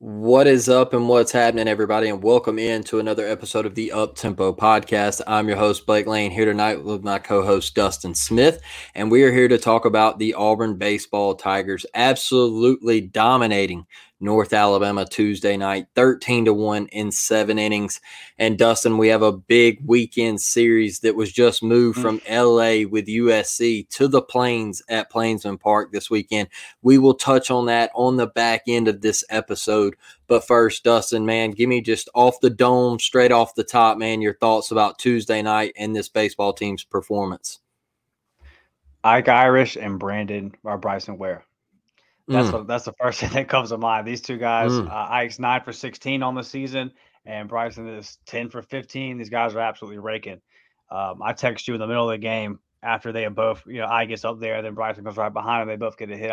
What is up and what's happening, everybody, and welcome in to another episode of the Uptempo Podcast. I'm your host, Blake Lane, here tonight with my co-host, Dustin Smith, and we are here to talk about the Auburn baseball Tigers absolutely dominating North Alabama Tuesday night, 13-1 in 7 innings. And Dustin, we have a big weekend series that was just moved from LA with USC to the Plains at Plainsman Park this weekend. We will touch on that on the back end of this episode. But first, Dustin, man, give me just off the dome, straight off the top, man, your thoughts about Tuesday night and this baseball team's performance. Ike Irish and Bryson Ware. That's the first thing that comes to mind. These two guys, Ike's 9 for 16 on the season, and Bryson is 10 for 15. These guys are absolutely raking. I text you in the middle of the game after they both, Ike gets up there, then Bryson comes right behind him. They both get a hit.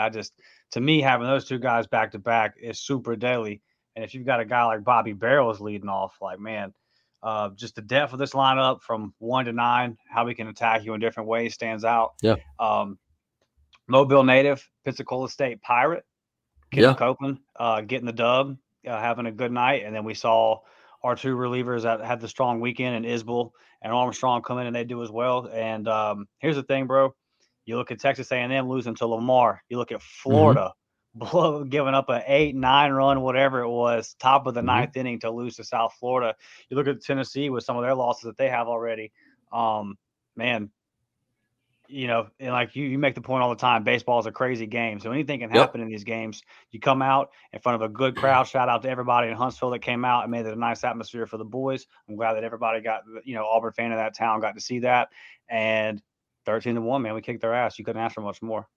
To me, having those two guys back to back is super deadly. And if you've got a guy like Bobby Barrows leading off, like, man, just the depth of this lineup from 1 to 9, how we can attack you in different ways stands out. Yeah. Mobile native, Pensacola State Pirate, Copeland, getting the dub, having a good night. And then we saw our two relievers that had the strong weekend, and Isbell and Armstrong come in, and they do as well. And here's the thing, bro. You look at Texas A&M losing to Lamar. You look at Florida giving up an 8-9 run, whatever it was, top of the ninth inning to lose to South Florida. You look at Tennessee with some of their losses that they have already. Man. And like you make the point all the time, baseball is a crazy game. So anything can happen in these games. You come out in front of a good crowd. Shout out to everybody in Huntsville that came out and made it a nice atmosphere for the boys. I'm glad that everybody got, Auburn fan of that town got to see that. And 13-1, man, we kicked their ass. You couldn't ask for much more.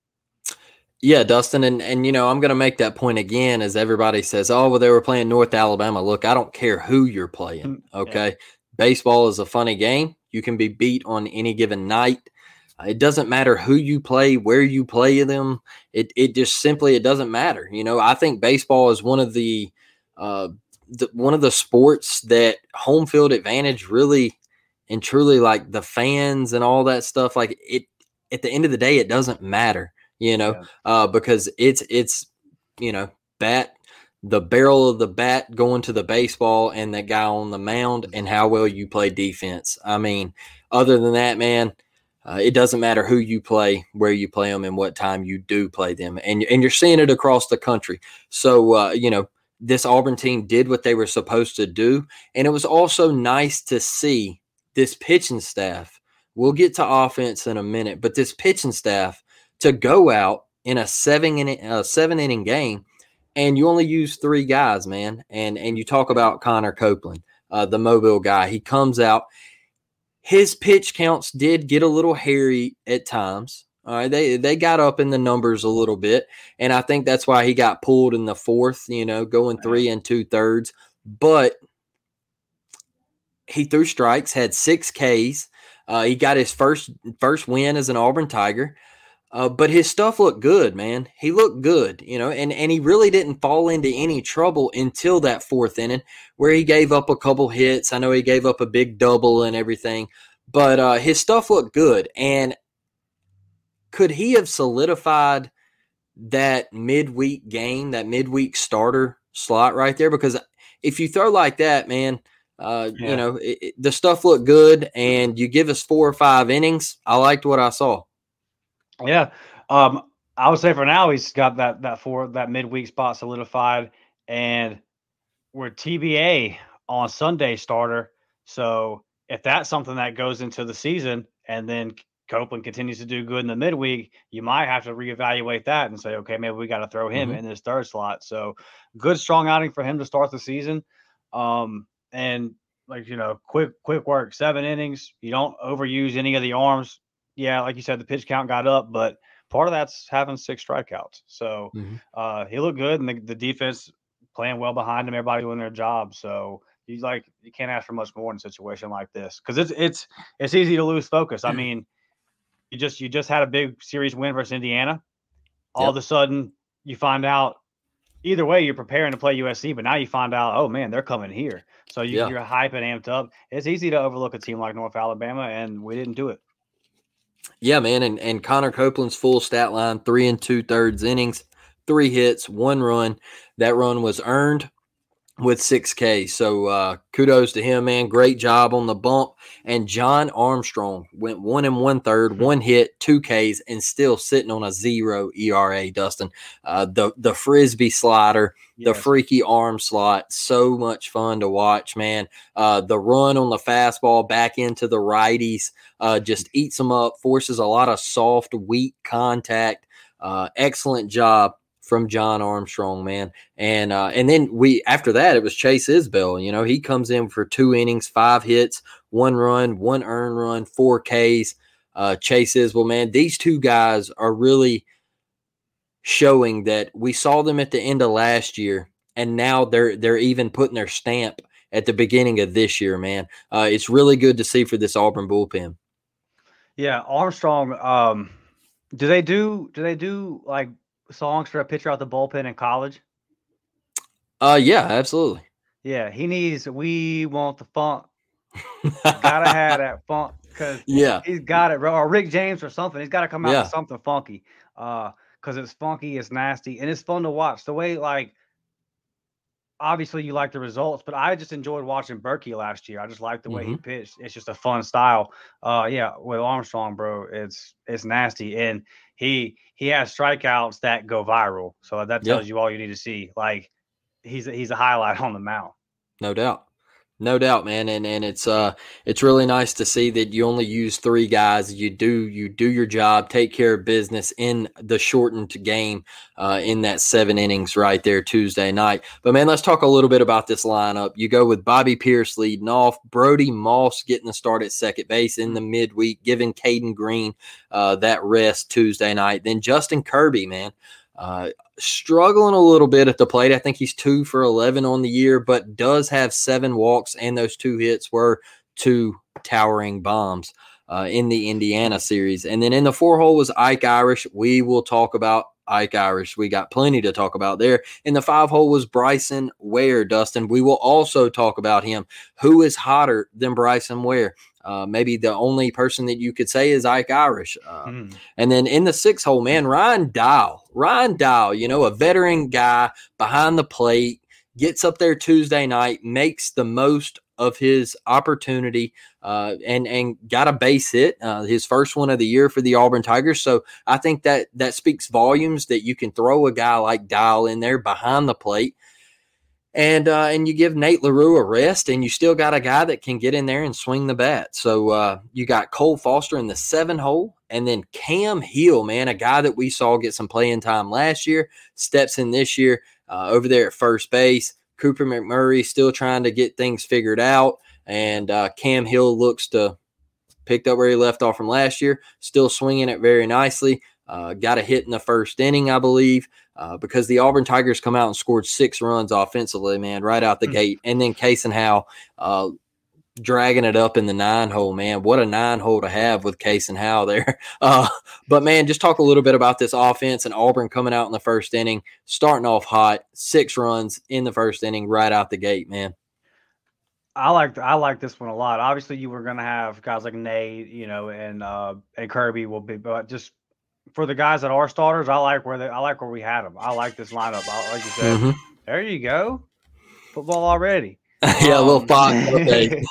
Yeah, Dustin, and I'm going to make that point again as everybody says, oh, well, they were playing North Alabama. Look, I don't care who you're playing, okay? Yeah. Baseball is a funny game. You can be beat on any given night. It doesn't matter who you play, where you play them. It just simply, it doesn't matter. I think baseball is one of the one of the sports that home field advantage really and truly, like the fans and all that stuff. Like it, at the end of the day, it doesn't matter, because it's, bat, the barrel of the bat going to the baseball and that guy on the mound and how well you play defense. I mean, other than that, man, it doesn't matter who you play, where you play them, and what time you do play them. And you're seeing it across the country. So, this Auburn team did what they were supposed to do. And it was also nice to see this pitching staff. We'll get to offense in a minute, but this pitching staff to go out in a seven-inning game, and you only use 3 guys, man. And you talk about Connor Copeland, the Mobile guy. He comes out. His pitch counts did get a little hairy at times. All right, they got up in the numbers a little bit, and I think that's why he got pulled in the 4th, going 3 2/3. But he threw strikes, had 6 Ks. He got his first win as an Auburn Tiger. But his stuff looked good, man. He looked good, and he really didn't fall into any trouble until that 4th inning where he gave up a couple hits. I know he gave up a big double and everything, but his stuff looked good. And could he have solidified that midweek game, that midweek starter slot right there? Because if you throw like that, man, You know, the stuff looked good, and you give us 4 or 5 innings. I liked what I saw. Yeah. I would say for now he's got that midweek spot solidified, and we're TBA on Sunday starter. So if that's something that goes into the season and then Copeland continues to do good in the midweek, you might have to reevaluate that and say, okay, maybe we got to throw him in this third slot. So good, strong outing for him to start the season. And like, you know, quick work, 7 innings. You don't overuse any of the arms. Yeah. Like you said, the pitch count got up, but part of that's having 6 strikeouts. So he looked good, and the defense playing well behind him, everybody doing their job. So he's like, you can't ask for much more in a situation like this. 'Cause it's easy to lose focus. I mean, you just had a big series win versus Indiana. All of a sudden you find out, either way, you're preparing to play USC, but now you find out, oh, man, they're coming here. So you're hyped and amped up. It's easy to overlook a team like North Alabama, and we didn't do it. Yeah, man, and Connor Copeland's full stat line, 3 2/3 innings, 3 hits, 1 run. That run was earned with 6K. So kudos to him, man. Great job on the bump. And John Armstrong went 1 1/3, 1 hit, 2 Ks, and still sitting on a 0 ERA, Dustin. The Frisbee slider, the freaky arm slot, so much fun to watch, man. The run on the fastball back into the righties just eats them up, forces a lot of soft, weak contact. Excellent job from John Armstrong, man. And then after that, it was Chase Isbell. You know, he comes in for 2 innings, 5 hits, 1 run, 1 earned run, 4 Ks. Chase Isbell, man, these 2 guys are really showing that we saw them at the end of last year, and now they're even putting their stamp at the beginning of this year, man. It's really good to see for this Auburn bullpen. Yeah, Armstrong, do they do like songs for a pitcher out the bullpen in college? Yeah, absolutely. Yeah, he needs "We Want the Funk." Gotta have that funk, because he's got it, bro. Or Rick James or something. He's got to come out with something funky. Because it's funky, it's nasty, and it's fun to watch. The way, like, obviously you like the results, but I just enjoyed watching Berkey last year. I just liked the way he pitched. It's just a fun style. Yeah, with Armstrong, bro, it's nasty, and he has strikeouts that go viral. So that tells you all you need to see. Like, he's a highlight on the mound. No doubt. No doubt, man. And it's really nice to see that you only use 3 guys. You do your job, take care of business in the shortened game in that 7 innings right there Tuesday night. But, man, let's talk a little bit about this lineup. You go with Bobby Pierce leading off, Brody Moss getting the start at second base in the midweek, giving Caden Green that rest Tuesday night. Then Justin Kirby, man. Struggling a little bit at the plate. I think he's 2 for 11 on the year, but does have 7 walks, and those 2 hits were 2 towering bombs in the Indiana series. And then in the 4 hole was Ike Irish. We will talk about Ike Irish. We got plenty to talk about there. In the 5 hole was Bryson Ware, Dustin. We will also talk about him. Who is hotter than Bryson Ware? Maybe the only person that you could say is Ike Irish. And then in the 6 hole, man, Ryan Dial, you know, a veteran guy behind the plate, gets up there Tuesday night, makes the most of his opportunity, and got a base hit, his first one of the year for the Auburn Tigers. So I think that speaks volumes that you can throw a guy like Dial in there behind the plate. And you give Nate LaRue a rest, and you still got a guy that can get in there and swing the bat. So you got Cole Foster in the 7 hole, and then Cam Hill, man, a guy that we saw get some playing time last year, steps in this year over there at first base. Cooper McMurray still trying to get things figured out, and Cam Hill looks to pick up where he left off from last year, still swinging it very nicely. Got a hit in the first inning, I believe, because the Auburn Tigers come out and scored 6 runs offensively, man, right out the gate. And then Kayson Howe dragging it up in the 9 hole, man. What a 9 hole to have with Kayson Howe there. But, man, just talk a little bit about this offense and Auburn coming out in the first inning, starting off hot, 6 runs in the first inning right out the gate, man. I like this one a lot. Obviously, you were going to have guys like Nate, you know, and Kirby will be, but just for the guys that are starters, I like where we had them. I like this lineup. Like you said, there you go, football already. Yeah, a little thought. Okay.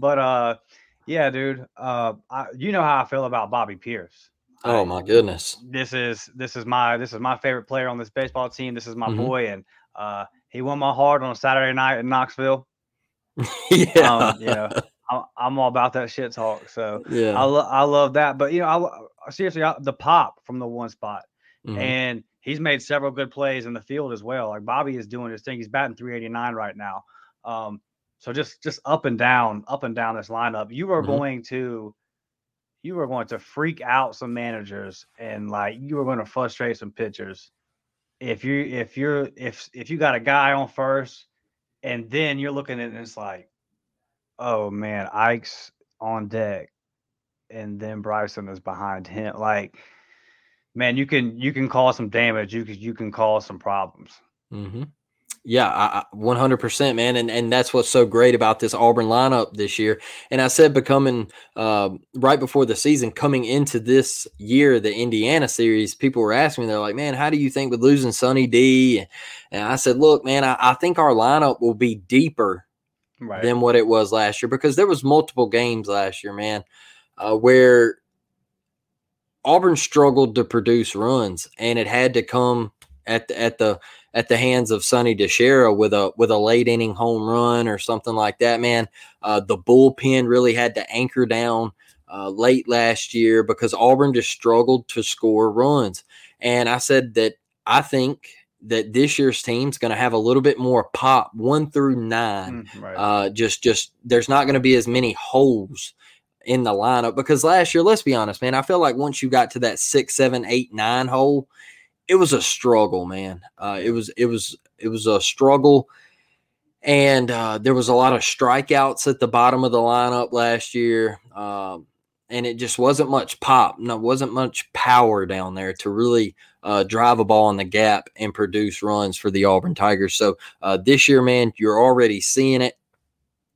But, yeah, dude, you know how I feel about Bobby Pierce. Oh, my goodness. This is my favorite player on this baseball team. This is my boy, and he won my heart on a Saturday night in Knoxville. Yeah. I'm all about that shit talk. So yeah. I love that. But, you know, seriously, the pop from the one spot. Mm-hmm. And he's made several good plays in the field as well. Like, Bobby is doing his thing. He's batting .389 right now. So just up and down this lineup. You are going to freak out some managers, and like, you are going to frustrate some pitchers. If you got a guy on first, and then you're looking at it and it's like, oh man, Ike's on deck, and then Bryson is behind him. Like, man, you can cause some damage. You can cause some problems. Mm-hmm. Yeah, 100%, man. And that's what's so great about this Auburn lineup this year. And I said right before the season, coming into this year, the Indiana series, people were asking me, they're like, man, how do you think with losing Sonny D? And I said, look, man, I think our lineup will be deeper than what it was last year, because there was multiple games last year, man, where Auburn struggled to produce runs, and it had to come at the hands of Sonny DeShera with a late inning home run or something like that, man. The bullpen really had to anchor down late last year, because Auburn just struggled to score runs. And I said that I think that this year's team's going to have a little bit more pop 1 through 9. There's not going to be as many holes in the lineup, because last year, let's be honest, man, I feel like once you got to that 6, 7, 8, 9 hole, it was a struggle, man. It was a struggle, and there was a lot of strikeouts at the bottom of the lineup last year, and it just wasn't much pop. No, wasn't much power down there to really drive a ball in the gap and produce runs for the Auburn Tigers. So this year, man, you're already seeing it.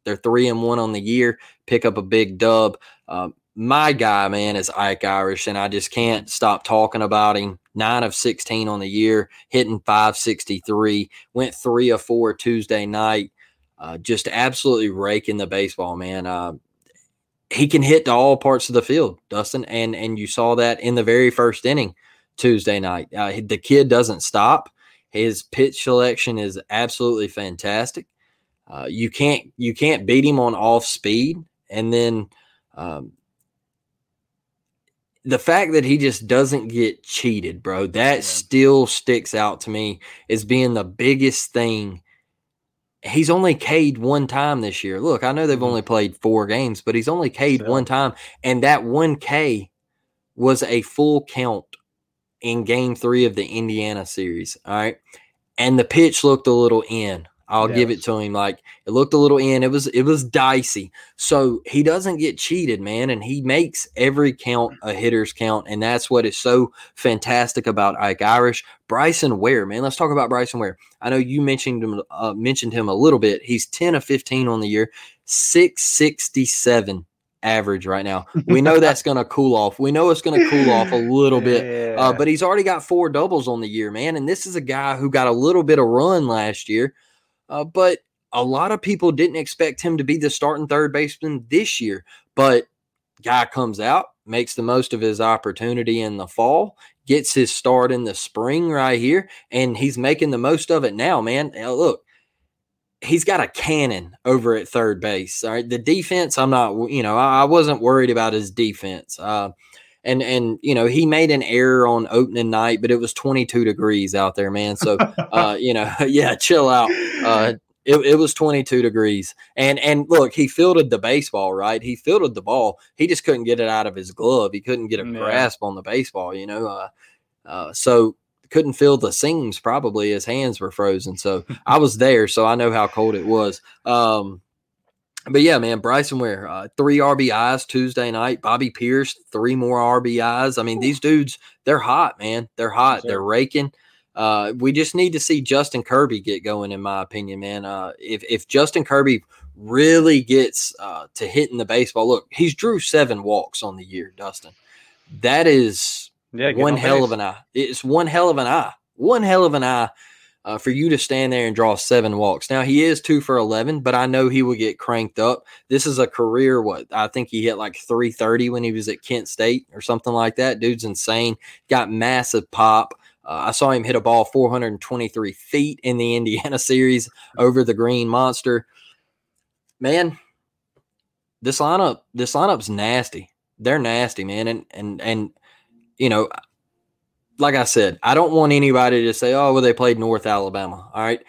They're 3-1 on the year. Pick up a big dub. My guy, man, is Ike Irish, and I just can't stop talking about him. 9 of 16 on the year, hitting .563. Went 3 of 4 Tuesday night. Just absolutely raking the baseball, man. He can hit to all parts of the field, Dustin, and you saw that in the very first inning Tuesday night. The kid doesn't stop. His pitch selection is absolutely fantastic. You can't beat him on off speed, and then. The fact that he just doesn't get cheated, bro, that still sticks out to me as being the biggest thing. He's only K'd one time this year. Look, I know they've only played 4 games, but he's only K'd one time. And that one K was a full count in Game 3 of the Indiana series. All right. And the pitch looked a little in. I'll give it to him. Like, it looked a little in. It was dicey. So he doesn't get cheated, man, and he makes every count a hitter's count, and that's what is so fantastic about Ike Irish. Bryson Ware, man, let's talk about Bryson Ware. I know you mentioned him a little bit. He's 10 of 15 on the year, .667 average right now. We know that's going to cool off. We know it's going to cool off a little bit, but he's already got 4 doubles on the year, man, and this is a guy who got a little bit of run last year. But a lot of people didn't expect him to be the starting third baseman this year. But guy comes out, makes the most of his opportunity in the fall, gets his start in the spring right here, and he's making the most of it now, man. Now, look, he's got a cannon over at third base. All right, the defense, I wasn't worried about his defense. And you know, he made an error on opening night, but it was 22 degrees out there, man. So, chill out. It was 22 degrees. And look, he fielded the baseball, right? He fielded the ball. He just couldn't get it out of his glove. He couldn't get a grasp on the baseball, you know. So couldn't feel the seams probably. His hands were frozen. So I was there, so I know how cold it was. But yeah, man, Bryson Ware, 3 RBIs Tuesday night. Bobby Pierce, 3 more RBIs. I mean, these dudes, they're hot, man. They're hot. Sure. They're raking. We just need to see Justin Kirby get going, in my opinion, man. If Justin Kirby really gets to hitting the baseball, look, he's drew 7 walks on the year, Dustin. That is one hell of an eye. It's one hell of an eye. for you to stand there and draw 7 walks. Now, he is 2 for 11, but I know he will get cranked up. This is a career, I think he hit like 330 when he was at Kent State or something like that. Dude's insane. Got massive pop. I saw him hit a ball 423 feet in the Indiana series over the Green Monster. Man, this lineup's nasty. They're nasty, man. And you know, like I said, I don't want anybody to say, "Oh, well, they played North Alabama." All right,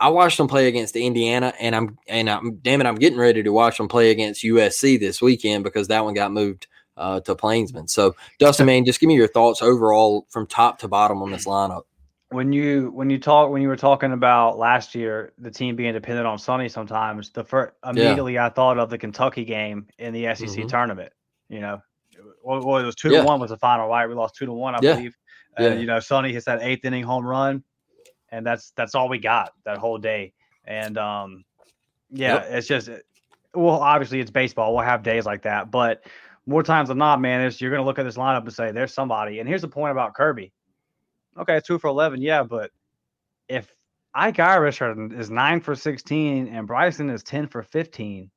I watched them play against Indiana, and I'm damn it, I'm getting ready to watch them play against USC this weekend because that one got moved to Plainsman. So, Dustin, man, just give me your thoughts overall from top to bottom on this lineup. When you were talking about last year, the team being dependent on Sonny sometimes. Immediately, I thought of the Kentucky game in the SEC tournament. You know, well, it was 2-1 was the final, right? We lost 2-1, I believe. You know, Sonny hits that 8th inning home run, and that's all we got that whole day. And it's just, well, obviously it's baseball. We'll have days like that, but more times than not, man, you're going to look at this lineup and say, "There's somebody." And here's the point about Kirby. Okay, 2 for 11, but if Ike Irish is 9 for 16 and Bryson is 10 for 15.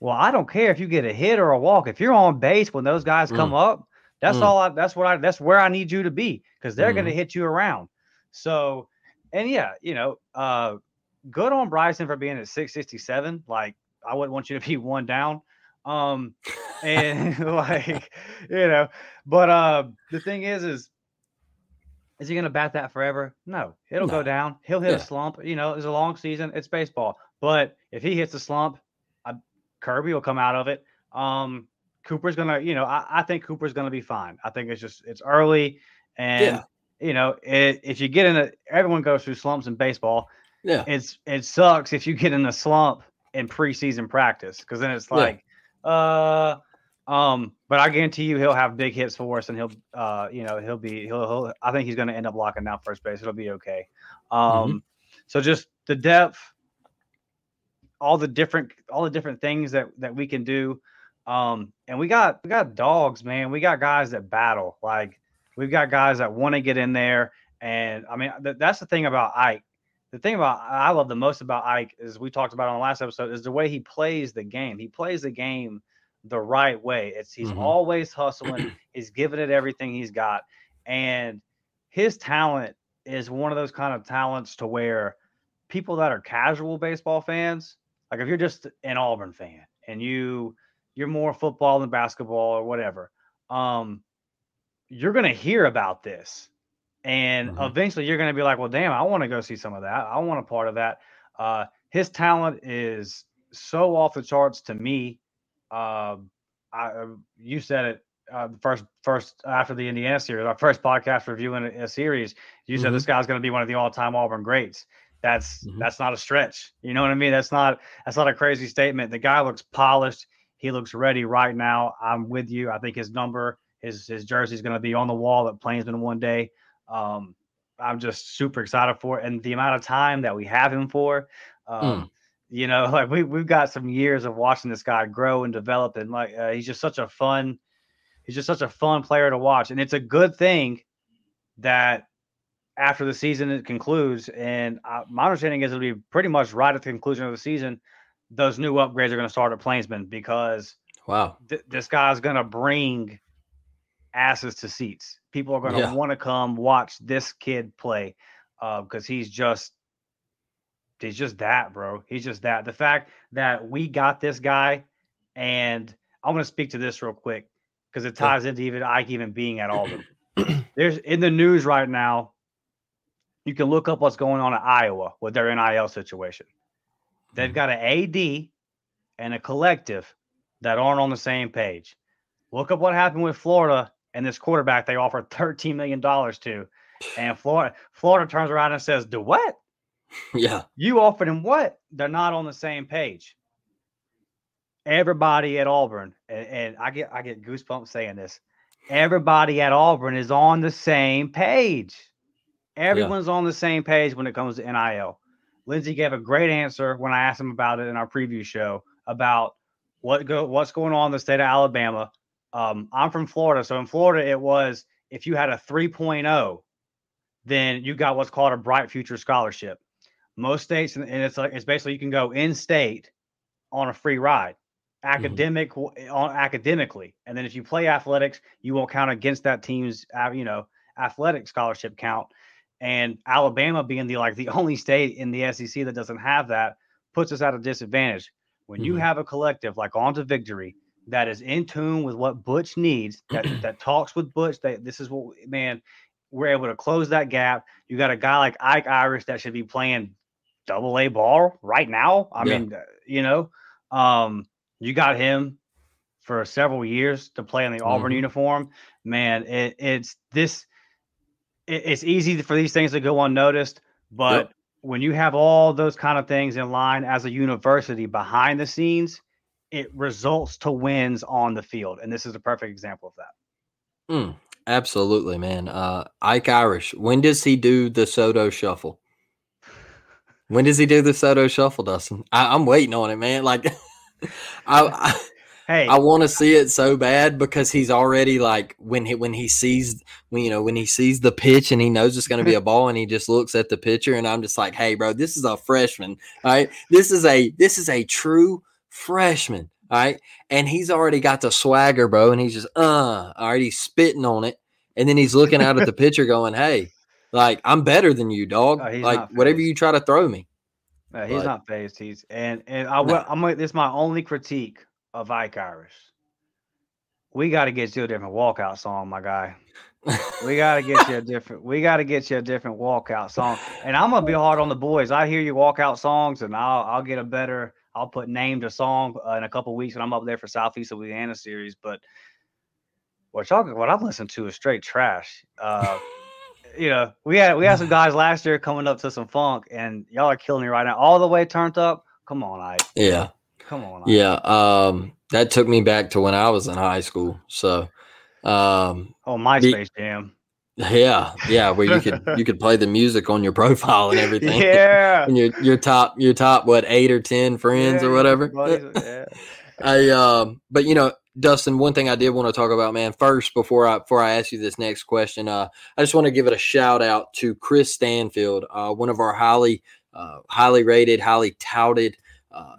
Well, I don't care if you get a hit or a walk. If you're on base when those guys come up, that's where I need you to be, because they're going to hit you around. So, and good on Bryson for being at 667. Like, I wouldn't want you to be one down. And the thing is he going to bat that forever? No, it'll go down. He'll hit a slump. You know, it's a long season. It's baseball. But if he hits a slump, Kirby will come out of it. Cooper's going to, I think Cooper's going to be fine. I think it's early. And, if you get in everyone goes through slumps in baseball. Yeah. It sucks if you get in a slump in preseason practice, because then it's like, but I guarantee you he'll have big hits for us, and he'll I think he's going to end up locking down first base. It'll be okay. So just the depth, all the different things that we can do. And we got dogs, man. We got guys that battle. Like, we've got guys that want to get in there. And I mean, that's the thing about Ike. The thing I love the most about Ike, is we talked about on the last episode, is the way he plays the game. He plays the game the right way. He's always hustling. He's giving it everything he's got. And his talent is one of those kind of talents to where people that are casual baseball fans, like if you're just an Auburn fan and you're more football than basketball or whatever, you're going to hear about this. And eventually you're going to be like, well, damn, I want to go see some of that. I want a part of that. His talent is so off the charts to me. You said it first after the Indiana series, our first podcast reviewing a series, you said this guy's going to be one of the all-time Auburn greats. That's not a stretch. You know what I mean? That's not a crazy statement. The guy looks polished. He looks ready right now. I'm with you. I think his number, his jersey is going to be on the wall at Plainsman one day. I'm just super excited for it. And the amount of time that we have him for, we've got some years of watching this guy grow and develop. And he's just such a fun player to watch. And it's a good thing that after the season it concludes, and my understanding is it'll be pretty much right at the conclusion of the season, those new upgrades are going to start at Plainsman, because this guy's going to bring asses to seats. People are going to want to come watch this kid play, because he's just that, bro. He's just that. The fact that we got this guy, and I'm going to speak to this real quick because it ties into even Ike even being at Auburn. There's in the news right now, you can look up what's going on in Iowa with their NIL situation. They've got an AD and a collective that aren't on the same page. Look up what happened with Florida and this quarterback they offered $13 million to. And Florida turns around and says, "Do what? Yeah. You offered him what?" They're not on the same page. Everybody at Auburn, and I get goosebumps saying this, everybody at Auburn is on the same page. Everyone's on the same page when it comes to NIL. Lindsey gave a great answer when I asked him about it in our preview show about what's going on in the state of Alabama. I'm from Florida. So in Florida, it was if you had a 3.0, then you got what's called a Bright Future Scholarship. Most states, and it's basically you can go in state on a free ride, academically, and then if you play athletics, you won't count against that team's athletic scholarship count. And Alabama being the only state in the SEC that doesn't have that puts us at a disadvantage. When you have a collective like On to Victory that is in tune with what Butch needs, that talks with Butch, we're able to close that gap. You got a guy like Ike Irish that should be playing AA ball right now. I mean, you got him for several years to play in the Auburn uniform. Man, it's easy for these things to go unnoticed, but when you have all those kind of things in line as a university behind the scenes, it results to wins on the field. And this is a perfect example of that. Absolutely, man. Ike Irish, when does he do the Soto shuffle? When does he do the Soto shuffle, Dustin? I'm waiting on it, man. I want to see it so bad because he's already when he sees the pitch and he knows it's going to be a ball and he just looks at the pitcher and I'm just like, hey, bro, this is a freshman, all right? This is a true freshman, all right? And he's already got the swagger, bro, and he's just already spitting on it, and then he's looking out at the pitcher going, hey, I'm better than you, dog. Whatever you try to throw me. No, he's not phased. This is my only critique of Ike Irish. We got to get you a different walkout song, my guy. We got to get you a different walkout song. And I'm gonna be hard on the boys. I hear your walkout songs, and I'll get a better. I'll put name to song in a couple weeks when I'm up there for Southeast Louisiana series. But what I've listened to is straight trash. We had some guys last year coming up to some funk, and y'all are killing me right now. All the way turned up. Come on, Ike. Yeah. Come on. Ike. Yeah. That took me back to when I was in high school. So, MySpace Jam. Yeah, where you could play the music on your profile and everything. Yeah. And your top 8 or 10 friends or whatever. Yeah. Dustin, one thing I did want to talk about, man, first before I ask you this next question, I just want to give it a shout out to Chris Stanfield, one of our highly rated, highly touted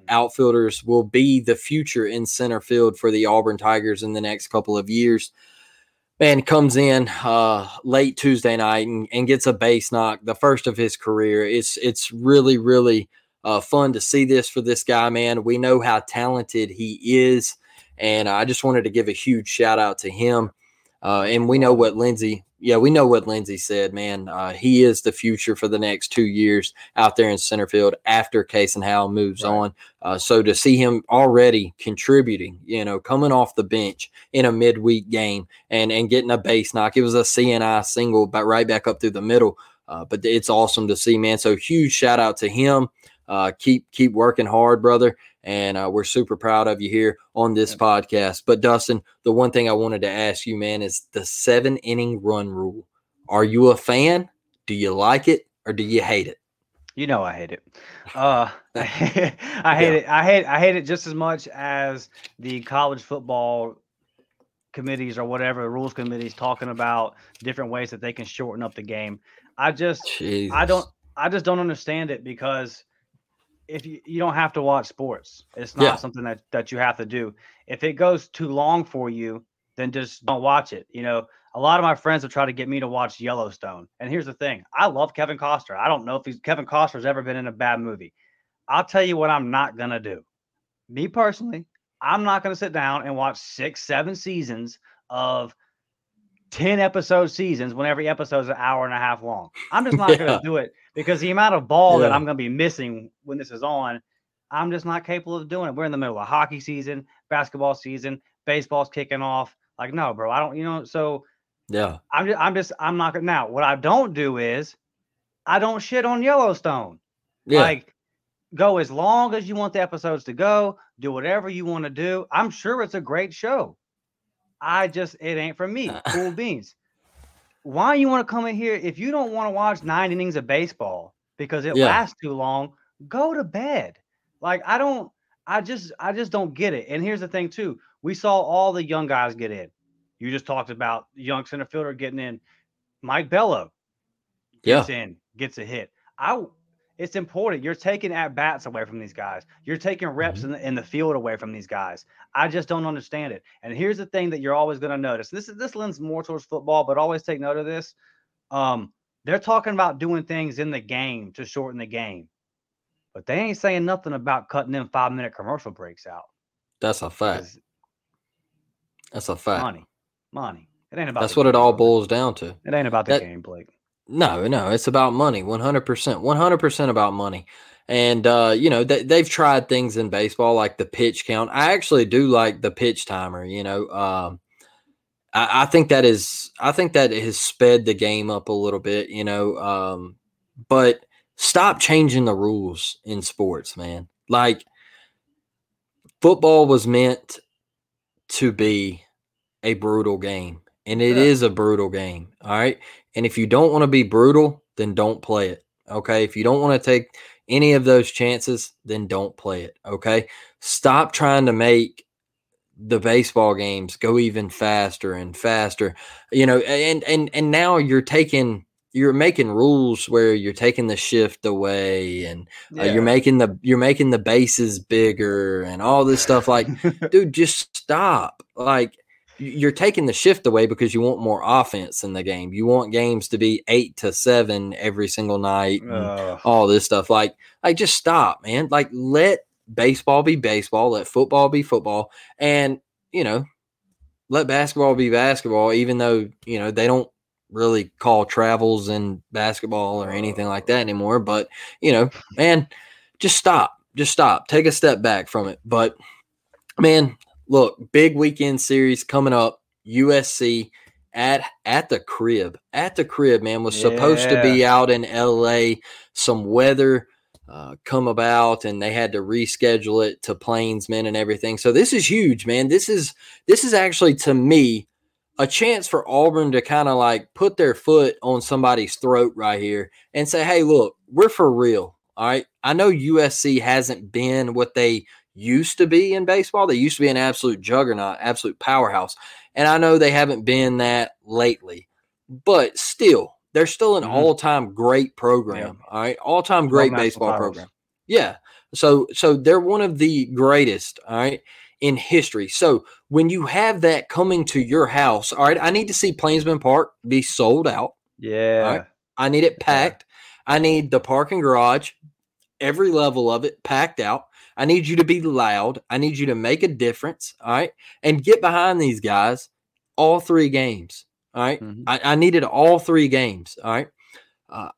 outfielders, will be the future in center field for the Auburn Tigers in the next couple of years. Man comes in late Tuesday night and gets a base knock, the first of his career. It's really, really fun to see this for this guy, man. We know how talented he is. And I just wanted to give a huge shout out to him. And we know what Lindsey said, man. He is the future for the next 2 years out there in center field after Kayson Howe moves on. So to see him already contributing, coming off the bench in a midweek game and getting a base knock. It was a CNI single, but right back up through the middle. But it's awesome to see, man. So huge shout out to him. Keep working hard, brother. And we're super proud of you here on this podcast. But, Dustin, the one thing I wanted to ask you, man, is the 7-inning run rule. Are you a fan? Do you like it or do you hate it? You know I hate it. I hate it. I hate it just as much as the college football committees or whatever, rules committees talking about different ways that they can shorten up the game. I just don't understand it because – if you don't have to watch sports, it's not something that you have to do. If it goes too long for you, then just don't watch it. A lot of my friends have tried to get me to watch Yellowstone. And here's the thing. I love Kevin Costner. I don't know if Kevin Costner's ever been in a bad movie. I'll tell you what I'm not going to do. Me personally, I'm not going to sit down and watch 6-7 seasons of 10-episode seasons when every episode is an hour and a half long. I'm just not going to do it. Because the amount of ball that I'm going to be missing when this is on, I'm just not capable of doing it. We're in the middle of hockey season, basketball season, baseball's kicking off. No, bro, I don't, so yeah, I'm not going to. Now, what I don't do is I don't shit on Yellowstone. Yeah. Go as long as you want the episodes to go, do whatever you want to do. I'm sure it's a great show. It ain't for me. Cool beans. Why you want to come in here if you don't want to watch 9 innings of baseball because it lasts too long? Go to bed. I just don't get it. And here's the thing too: we saw all the young guys get in. You just talked about young center fielder getting in. Mike Bello gets in, gets a hit. It's important. You're taking at-bats away from these guys. You're taking reps in the field away from these guys. I just don't understand it. And here's the thing that you're always going to notice. This lends more towards football, but always take note of this. They're talking about doing things in the game to shorten the game, but they ain't saying nothing about cutting them 5-minute commercial breaks out. That's a fact. That's a fact. Money. It ain't about. That's what it all boils down to. It ain't about the game, Blake. No, it's about money. 100% about money. And, they've tried things in baseball like the pitch count. I actually do like the pitch timer. I think that has sped the game up a little bit, but stop changing the rules in sports, man. Like, football was meant to be a brutal game, and it is a brutal game. All right. And if you don't want to be brutal, then don't play it. Okay. If you don't want to take any of those chances, then don't play it. Okay. Stop trying to make the baseball games go even faster and faster, and now you're making rules where you're taking the shift away and you're making the bases bigger and all this stuff. Like, dude, just stop. Like, you're taking the shift away because you want more offense in the game. You want games to be 8 to 7 every single night and all this stuff. Like, just stop, man. Like, let baseball be baseball. Let football be football. And, let basketball be basketball, even though, they don't really call travels in basketball or anything like that anymore. But, man, just stop. Just stop. Take a step back from it. But, man, look, big weekend series coming up. USC at the crib. At the crib, man, was supposed to be out in LA. Some weather come about, and they had to reschedule it to Plainsman and everything. So this is huge, man. This is actually, to me, a chance for Auburn to kind of like put their foot on somebody's throat right here and say, hey, look, we're for real. All right. I know USC hasn't been what they used to be in baseball. They used to be an absolute juggernaut, absolute powerhouse. And I know they haven't been that lately, but still, they're still an all-time great program. Yeah. All right. All-time great baseball program. Yeah. So they're one of the greatest, all right, in history. So when you have that coming to your house, all right, I need to see Plainsman Park be sold out. Yeah. All right? I need it packed. I need the park and garage, every level of it packed out. I need you to be loud. I need you to make a difference, all right, and get behind these guys all three games, all right? I needed all three games, all right?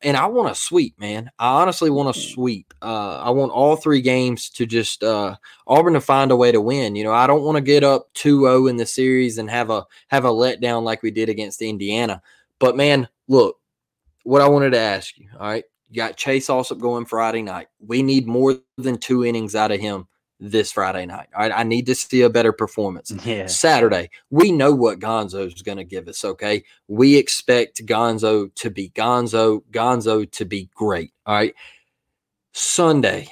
And I want a sweep, man. I honestly want a sweep. I want all three games to just Auburn to find a way to win. I don't want to get up 2-0 in the series and have a letdown like we did against Indiana. But, man, look, what I wanted to ask you, all right, you got Chase Alsop going Friday night. We need more than 2 innings out of him this Friday night. All right, I need to see a better performance. Yeah. Saturday, we know what Gonzo is going to give us, okay? We expect Gonzo to be Gonzo, Gonzo to be great, all right? Sunday,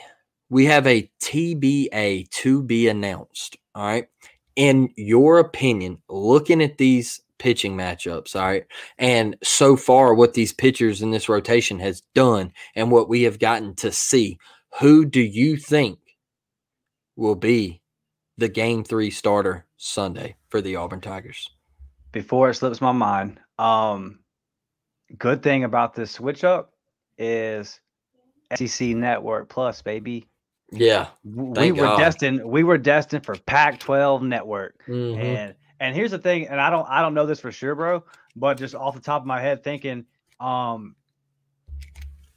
we have a TBA to be announced, all right? In your opinion, looking at these pitching matchups, all right, and so far what these pitchers in this rotation has done and what we have gotten to see, who do you think will be the Game 3 starter Sunday for the Auburn Tigers? Before it slips my mind, good thing about this switch-up is SEC Network Plus, baby. Yeah, we were destined for Pac-12 Network, And here's the thing, and I don't know this for sure, bro, but just off the top of my head thinking,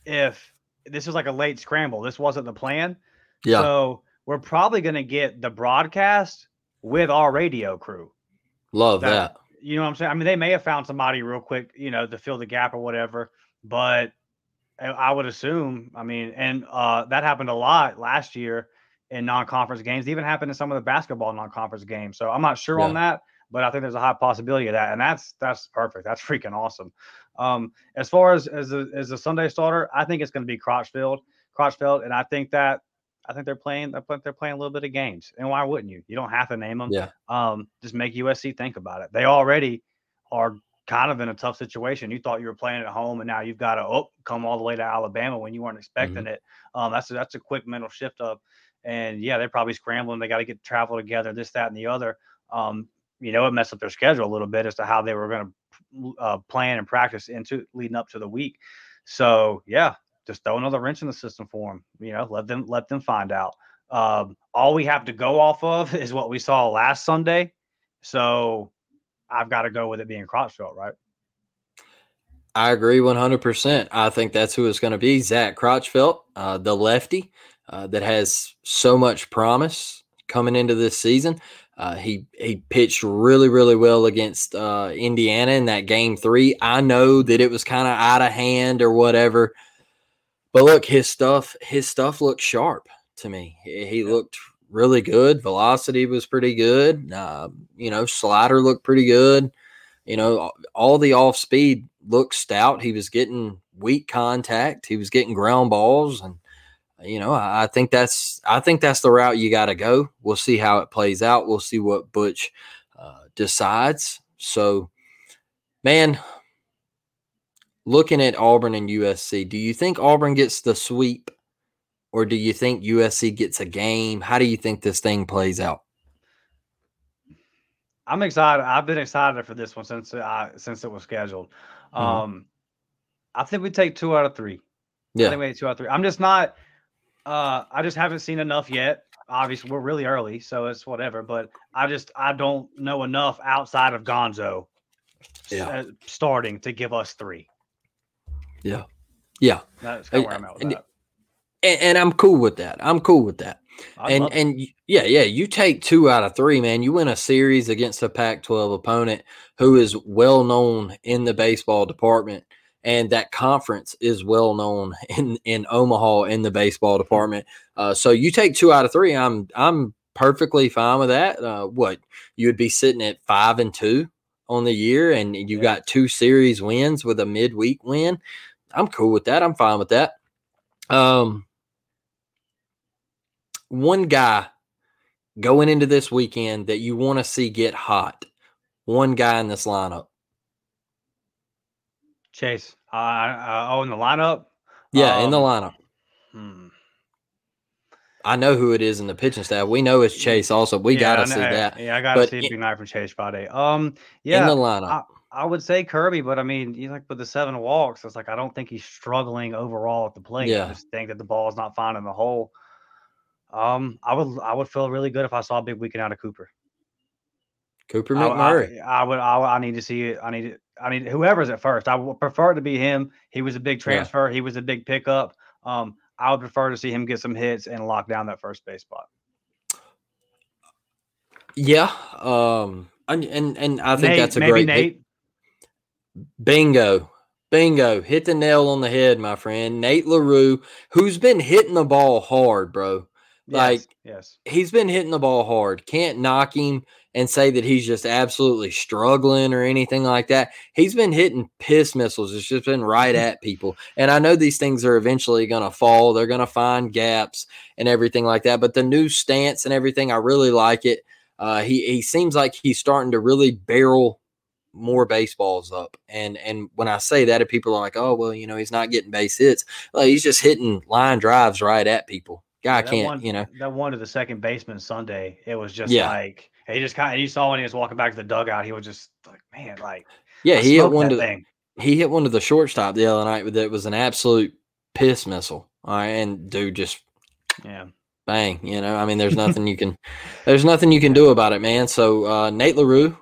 if this was like a late scramble, this wasn't the plan. Yeah. So we're probably going to get the broadcast with our radio crew. Love that. You know what I'm saying? I mean, they may have found somebody real quick, to fill the gap or whatever, but I would assume, that happened a lot last year in non-conference games. It even happened in some of the basketball non-conference games. So I'm not sure on that, but I think there's a high possibility of that. And that's perfect. That's freaking awesome. As far as a Sunday starter, I think it's going to be Crotchfield. And I think they're playing a little bit of games. And why wouldn't you? You don't have to name them. Yeah. Just make USC think about it. They already are kind of in a tough situation. You thought you were playing at home, and now you've got to come all the way to Alabama when you weren't expecting it. That's a quick mental shift up. And, yeah, they're probably scrambling. They got to get travel together, this, that, and the other. It messed up their schedule a little bit as to how they were going to plan and practice into leading up to the week. So, yeah, just throw another wrench in the system for them. Let them find out. All we have to go off of is what we saw last Sunday. So I've got to go with it being Crotchfield, right? I agree 100%. I think that's who it's going to be, Zach Crotchfield, the lefty that has so much promise coming into this season. He pitched really, really well against Indiana in that game 3. I know that it was kind of out of hand or whatever, but look, his stuff looked sharp to me. He looked really good. Velocity was pretty good. Slider looked pretty good. All the off speed looked stout. He was getting weak contact. He was getting ground balls, and I think that's the route you got to go. We'll see how it plays out. We'll see what Butch decides. So, man, looking at Auburn and USC, do you think Auburn gets the sweep, or do you think USC gets a game? How do you think this thing plays out? I'm excited. I've been excited for this one since it was scheduled. Mm-hmm. I think we take 2 out of 3. Yeah, I think we take 2 out of 3. I'm just not. I just haven't seen enough yet. Obviously, we're really early, so it's whatever. But I don't know enough outside of Gonzo starting to give us 3. Yeah. Yeah. That's kind of where I'm at with that. And I'm cool with that. You take 2 out of 3, man. You win a series against a Pac-12 opponent who is well known in the baseball department. And that conference is well known in Omaha in the baseball department. So you take 2 out of 3. I'm perfectly fine with that. You would be sitting at 5-2 on the year, and you got 2 series wins with a midweek win. I'm cool with that. I'm fine with that. One guy going into this weekend that you want to see get hot. One guy in this lineup. Chase, in the lineup? Yeah, in the lineup. I know who it is in the pitching staff. We know it's Chase also. We got to see that. Yeah, I got to see it tonight from Chase Friday. In the lineup. I would say Kirby, but, I mean, with the 7 walks, it's like I don't think he's struggling overall at the plate. Yeah. I just think that the ball is not finding the hole. I would feel really good if I saw a big weekend out of Cooper. Cooper McMurray. I need to see it. I need whoever's at first. I would prefer it to be him. He was a big transfer. Yeah. He was a big pickup. I would prefer to see him get some hits and lock down that first base spot. Yeah. And I think that's a great Nate. Bingo. Hit the nail on the head, my friend. Nate LaRue, who's been hitting the ball hard, bro. He's been hitting the ball hard. Can't knock him and say that he's just absolutely struggling or anything like that. He's been hitting piss missiles. It's just been right at people. And I know these things are eventually going to fall. They're going to find gaps and everything like that. But the new stance and everything, I really like it. He seems like he's starting to really barrel more baseballs up. And when I say that, people are like, oh, well, he's not getting base hits. Like, he's just hitting line drives right at people. Guy can't, That one to the second baseman Sunday, it was just like – he just you saw when he was walking back to the dugout, he was just like, man, like – yeah, he hit one to the shortstop the other night that was an absolute piss missile. All right, and dude just – yeah. Bang, there's nothing you can do about it, man. So, Nate LaRue,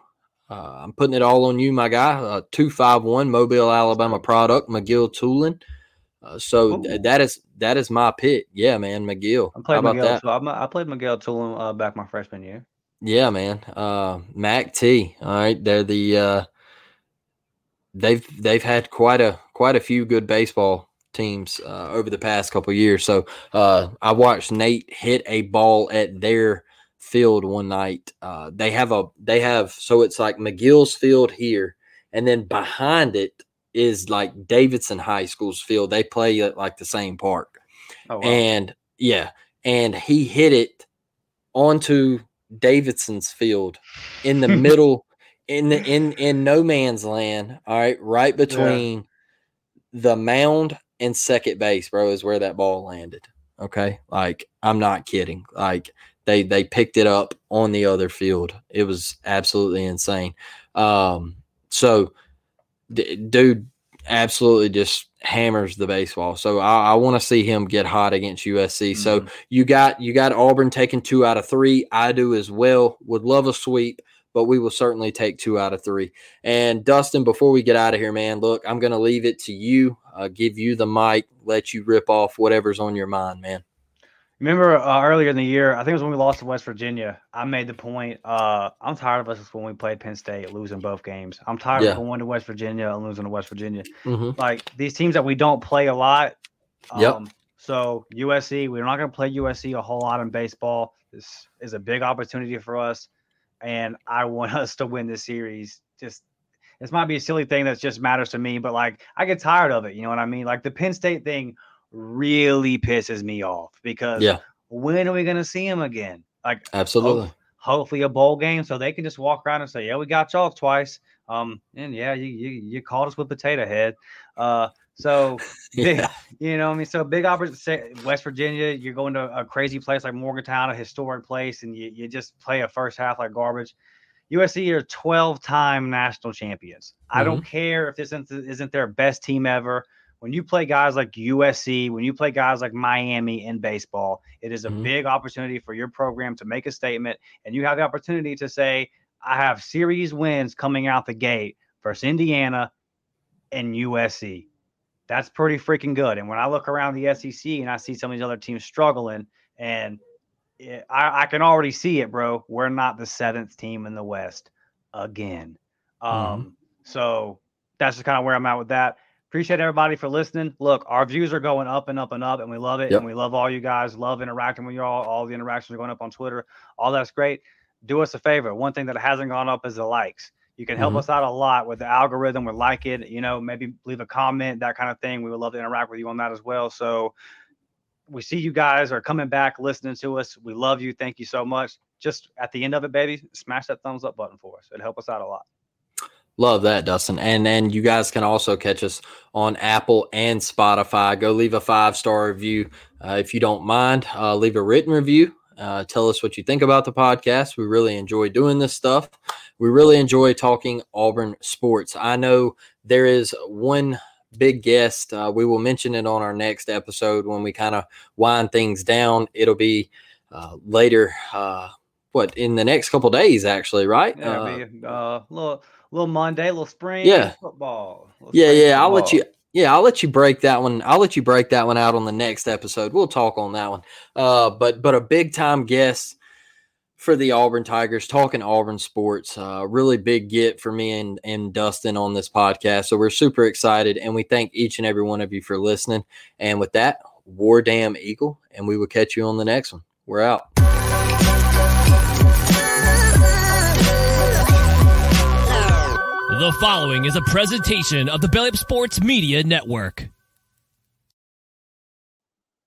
I'm putting it all on you, my guy. 251 Mobile, Alabama product, McGill-Toolen. That is my pick. Yeah, man, McGill. I played McGill-Toolen back my freshman year. Yeah, man. Mac T. All right, they're the they've had quite a few good baseball teams over the past couple of years. So I watched Nate hit a ball at their field one night. So it's like McGill's field here, and then behind it is like Davidson High School's field. They play at like the same park. Oh, wow. And he hit it onto Davidson's field in the middle in no man's land. All right, right between the mound and second base, bro, is where that ball landed. Okay, like I'm not kidding. Like they picked it up on the other field. It was absolutely insane. Dude absolutely just hammers the baseball. So I want to see him get hot against USC. Mm-hmm. So you got Auburn taking 2 out of 3. I do as well. Would love a sweep, but we will certainly take 2 out of 3. And Dustin, before we get out of here, man, look, I'm going to leave it to you. Give you the mic, let you rip off whatever's on your mind, man. Remember earlier in the year, I think it was when we lost to West Virginia, I made the point, I'm tired of us when we played Penn State losing both games. I'm tired of going to West Virginia and losing to West Virginia. Mm-hmm. Like these teams that we don't play a lot. So USC, we're not going to play USC a whole lot in baseball. This is a big opportunity for us, and I want us to win this series. Just this might be a silly thing that just matters to me, but like I get tired of it. You know what I mean? Like the Penn State thing really pisses me off because when are we going to see him again? Like absolutely, hopefully a bowl game so they can just walk around and say, yeah, we got y'all twice. And yeah, you caught us with potato head. You know what I mean? So big opportunity, West Virginia, you're going to a crazy place like Morgantown, a historic place, and you just play a first half like garbage. USC are 12-time national champions. Mm-hmm. I don't care if this isn't their best team ever. When you play guys like USC, when you play guys like Miami in baseball, it is a big opportunity for your program to make a statement, and you have the opportunity to say, I have series wins coming out the gate versus Indiana and USC. That's pretty freaking good. And when I look around the SEC and I see some of these other teams struggling, and I can already see it, bro. We're not the 7th team in the West again. So that's just kind of where I'm at with that. Appreciate everybody for listening. Look, our views are going up and up and up, and we love it. Yep. And we love all you guys. Love interacting with y'all. All the interactions are going up on Twitter. All that's great. Do us a favor. One thing that hasn't gone up is the likes. You can help us out a lot with the algorithm. We like it. You know, maybe leave a comment, that kind of thing. We would love to interact with you on that as well. So we see you guys are coming back, listening to us. We love you. Thank you so much. Just at the end of it, baby, smash that thumbs up button for us. It'd help us out a lot. Love that, Dustin. And you guys can also catch us on Apple and Spotify. Go leave a 5-star review if you don't mind. Leave a written review. Tell us what you think about the podcast. We really enjoy doing this stuff. We really enjoy talking Auburn sports. I know there is one big guest. We will mention it on our next episode when we kind of wind things down. It'll be later, in the next couple days, actually, right? Yeah, it'll be Little Monday, little spring football. I'll let you. Yeah, I'll let you break that one. I'll let you break that one out on the next episode. We'll talk on that one. But a big time guest for the Auburn Tigers, talking Auburn sports. Really big get for me and Dustin on this podcast. So we're super excited, and we thank each and every one of you for listening. And with that, War Damn Eagle, and we will catch you on the next one. We're out. The following is a presentation of the Belly Up Sports Media Network.